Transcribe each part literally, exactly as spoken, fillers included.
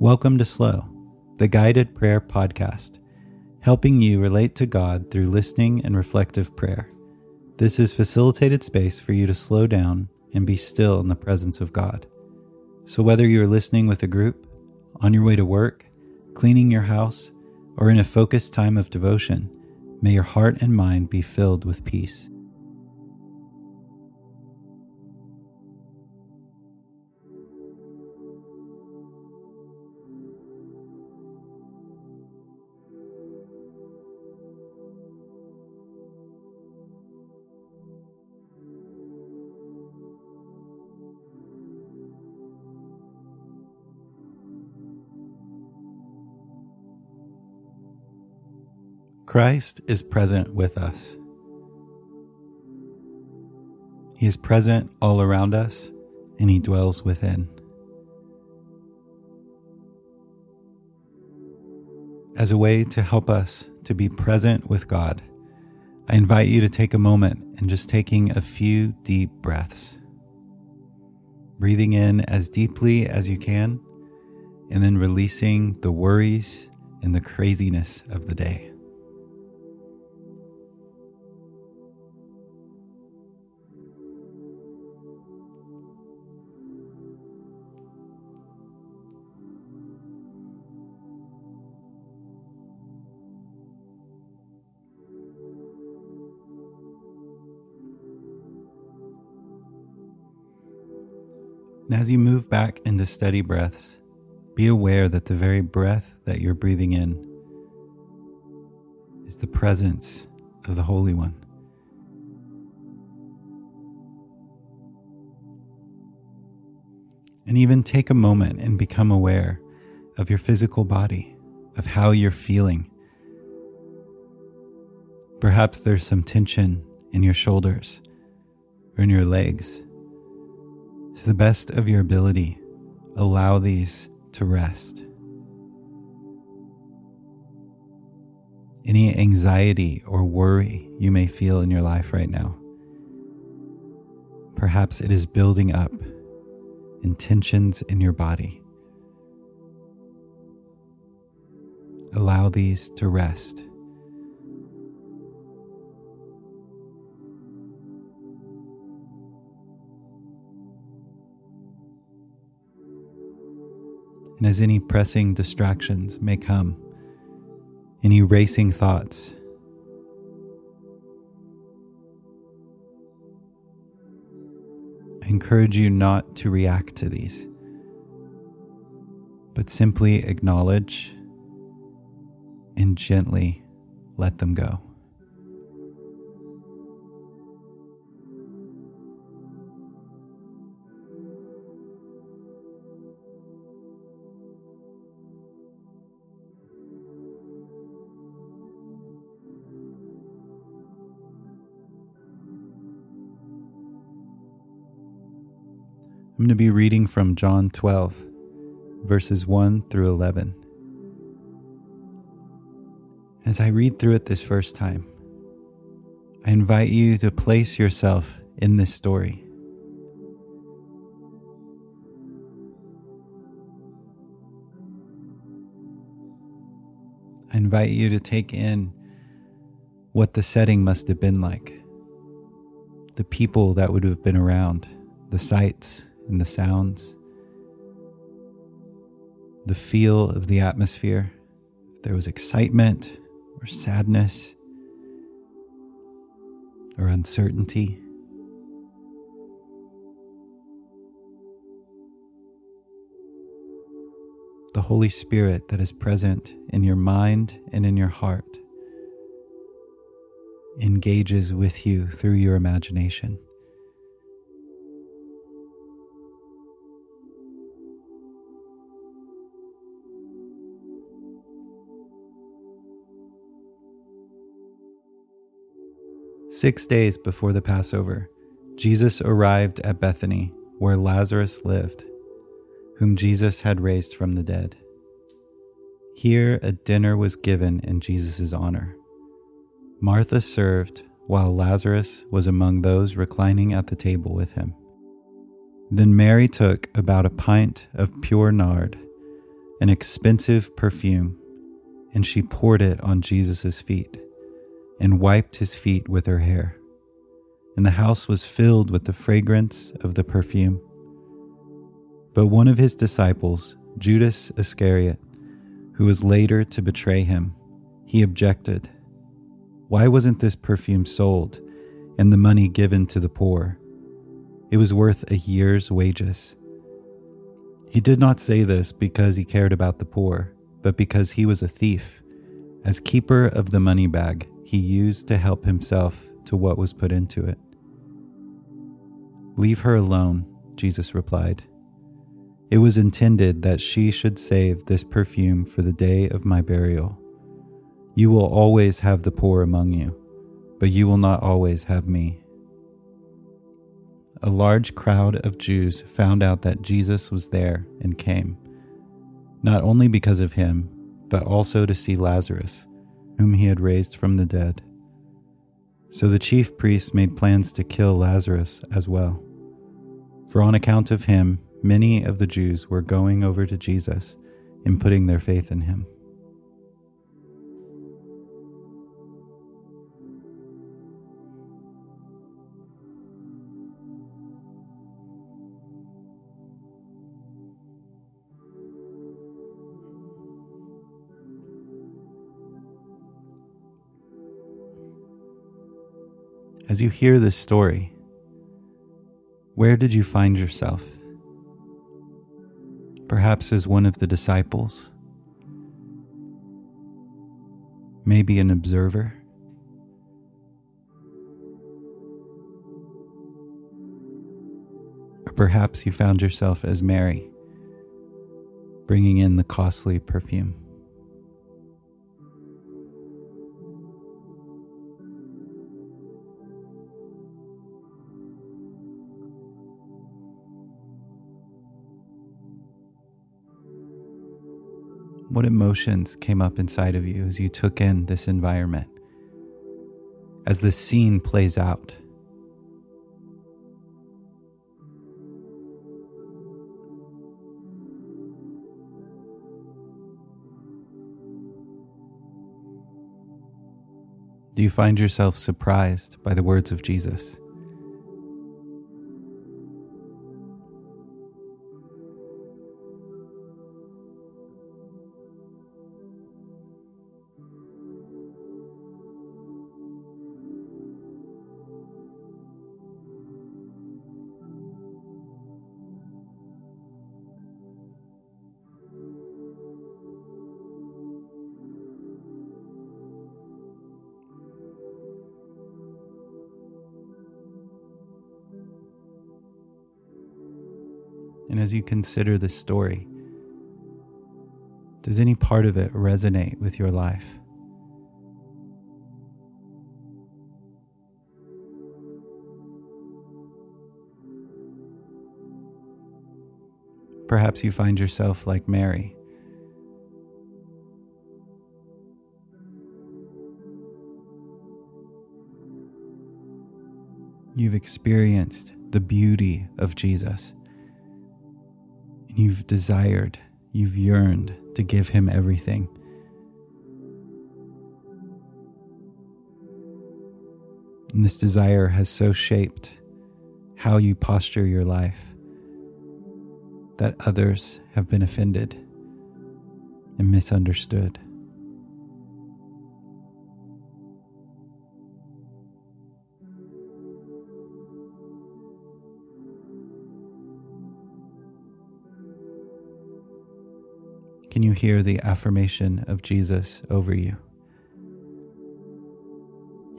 Welcome to Slow, the guided prayer podcast, helping you relate to God through listening and reflective prayer. This is facilitated space for you to slow down and be still in the presence of God. So whether you are listening with a group, on your way to work, cleaning your house, or in a focused time of devotion, may your heart and mind be filled with peace. Christ is present with us. He is present all around us, and He dwells within. As a way to help us to be present with God, I invite you to take a moment and just taking a few deep breaths, breathing in as deeply as you can, and then releasing the worries and the craziness of the day. And as you move back into steady breaths, be aware that the very breath that you're breathing in is the presence of the Holy One. And even take a moment and become aware of your physical body, of how you're feeling. Perhaps there's some tension in your shoulders or in your legs. To the best of your ability, allow these to rest. Any anxiety or worry you may feel in your life right now, perhaps it is building up in tensions in your body. Allow these to rest. And as any pressing distractions may come, any racing thoughts, I encourage you not to react to these, but simply acknowledge and gently let them go. I'm going to be reading from John twelve, verses one through eleven. As I read through it this first time, I invite you to place yourself in this story. I invite you to take in what the setting must have been like, the people that would have been around, the sights and the sounds, the feel of the atmosphere, if there was excitement or sadness or uncertainty. The Holy Spirit that is present in your mind and in your heart engages with you through your imagination. Six days before the Passover, Jesus arrived at Bethany, where Lazarus lived, whom Jesus had raised from the dead. Here a dinner was given in Jesus' honor. Martha served, while Lazarus was among those reclining at the table with him. Then Mary took about a pint of pure nard, an expensive perfume, and she poured it on Jesus' feet and wiped his feet with her hair. And the house was filled with the fragrance of the perfume. But one of his disciples, Judas Iscariot, who was later to betray him, he objected. Why wasn't this perfume sold and the money given to the poor? It was worth a year's wages. He did not say this because he cared about the poor, but because he was a thief. As keeper of the money bag, he used to help himself to what was put into it. Leave her alone, Jesus replied. It was intended that she should save this perfume for the day of my burial. You will always have the poor among you, but you will not always have me. A large crowd of Jews found out that Jesus was there and came, not only because of him, but also to see Lazarus, whom he had raised from the dead. So the chief priests made plans to kill Lazarus as well. For on account of him, many of the Jews were going over to Jesus and putting their faith in him. As you hear this story, where did you find yourself? Perhaps as one of the disciples, maybe an observer. Or perhaps you found yourself as Mary, bringing in the costly perfume. What emotions came up inside of you as you took in this environment, as this scene plays out? Do you find yourself surprised by the words of Jesus? And as you consider this story, does any part of it resonate with your life? Perhaps you find yourself like Mary, you've experienced the beauty of Jesus. You've desired, you've yearned to give him everything. And this desire has so shaped how you posture your life that others have been offended and misunderstood. Can you hear the affirmation of Jesus over you?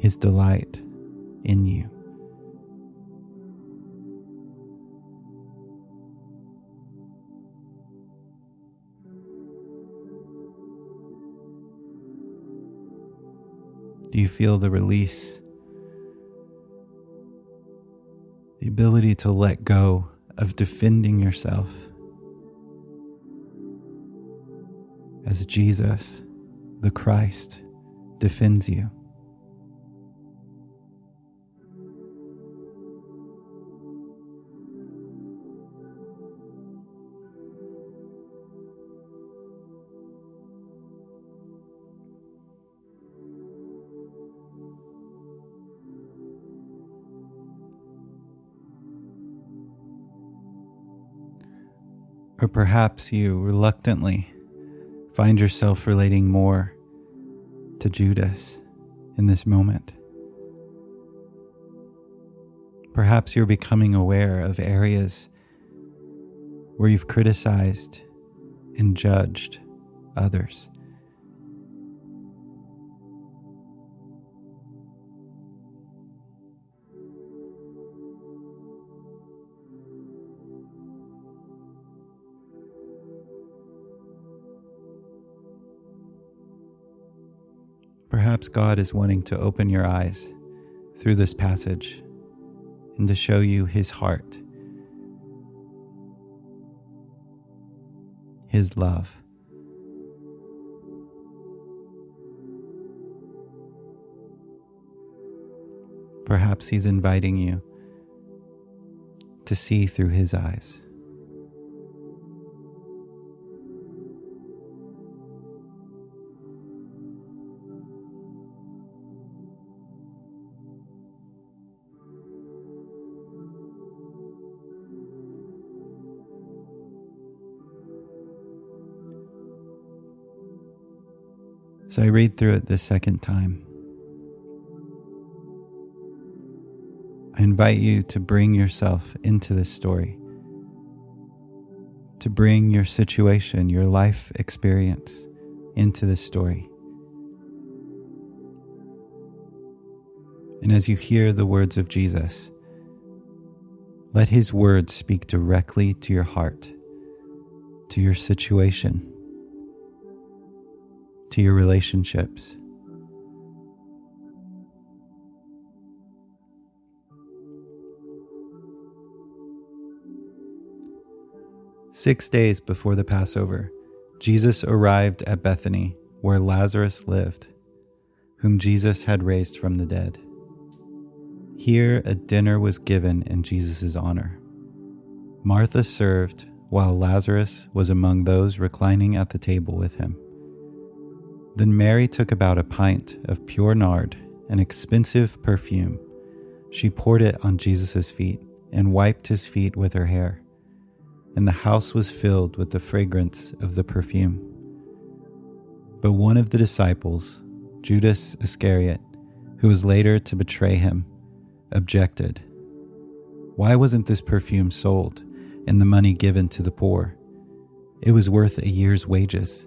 His delight in you. Do you feel the release? The ability to let go of defending yourself? As Jesus, the Christ, defends you. or perhaps you reluctantly find yourself relating more to Judas in this moment. Perhaps you're becoming aware of areas where you've criticized and judged others. Perhaps God is wanting to open your eyes through this passage and to show you His heart, His love. Perhaps He's inviting you to see through His eyes. So I read through it the second time. I invite you to bring yourself into this story, to bring your situation, your life experience into this story. And as you hear the words of Jesus, let His words speak directly to your heart, to your situation, to your relationships. Six days before the Passover, Jesus arrived at Bethany, where Lazarus lived, whom Jesus had raised from the dead. Here a dinner was given in Jesus' honor. Martha served, while Lazarus was among those reclining at the table with him. Then Mary took about a pint of pure nard, an expensive perfume. She poured it on Jesus' feet and wiped His feet with her hair. And the house was filled with the fragrance of the perfume. But one of the disciples, Judas Iscariot, who was later to betray Him, objected. Why wasn't this perfume sold and the money given to the poor? It was worth a year's wages.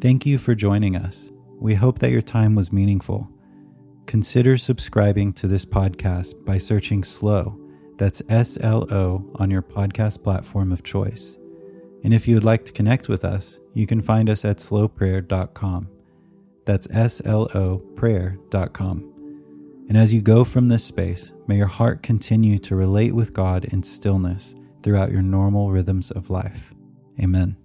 Thank you for joining us. We hope that your time was meaningful. Consider subscribing to this podcast by searching Slow, that's S L O, on your podcast platform of choice. And if you would like to connect with us, you can find us at slow prayer dot com. That's S L O, prayer dot com. And as you go from this space, may your heart continue to relate with God in stillness throughout your normal rhythms of life. Amen.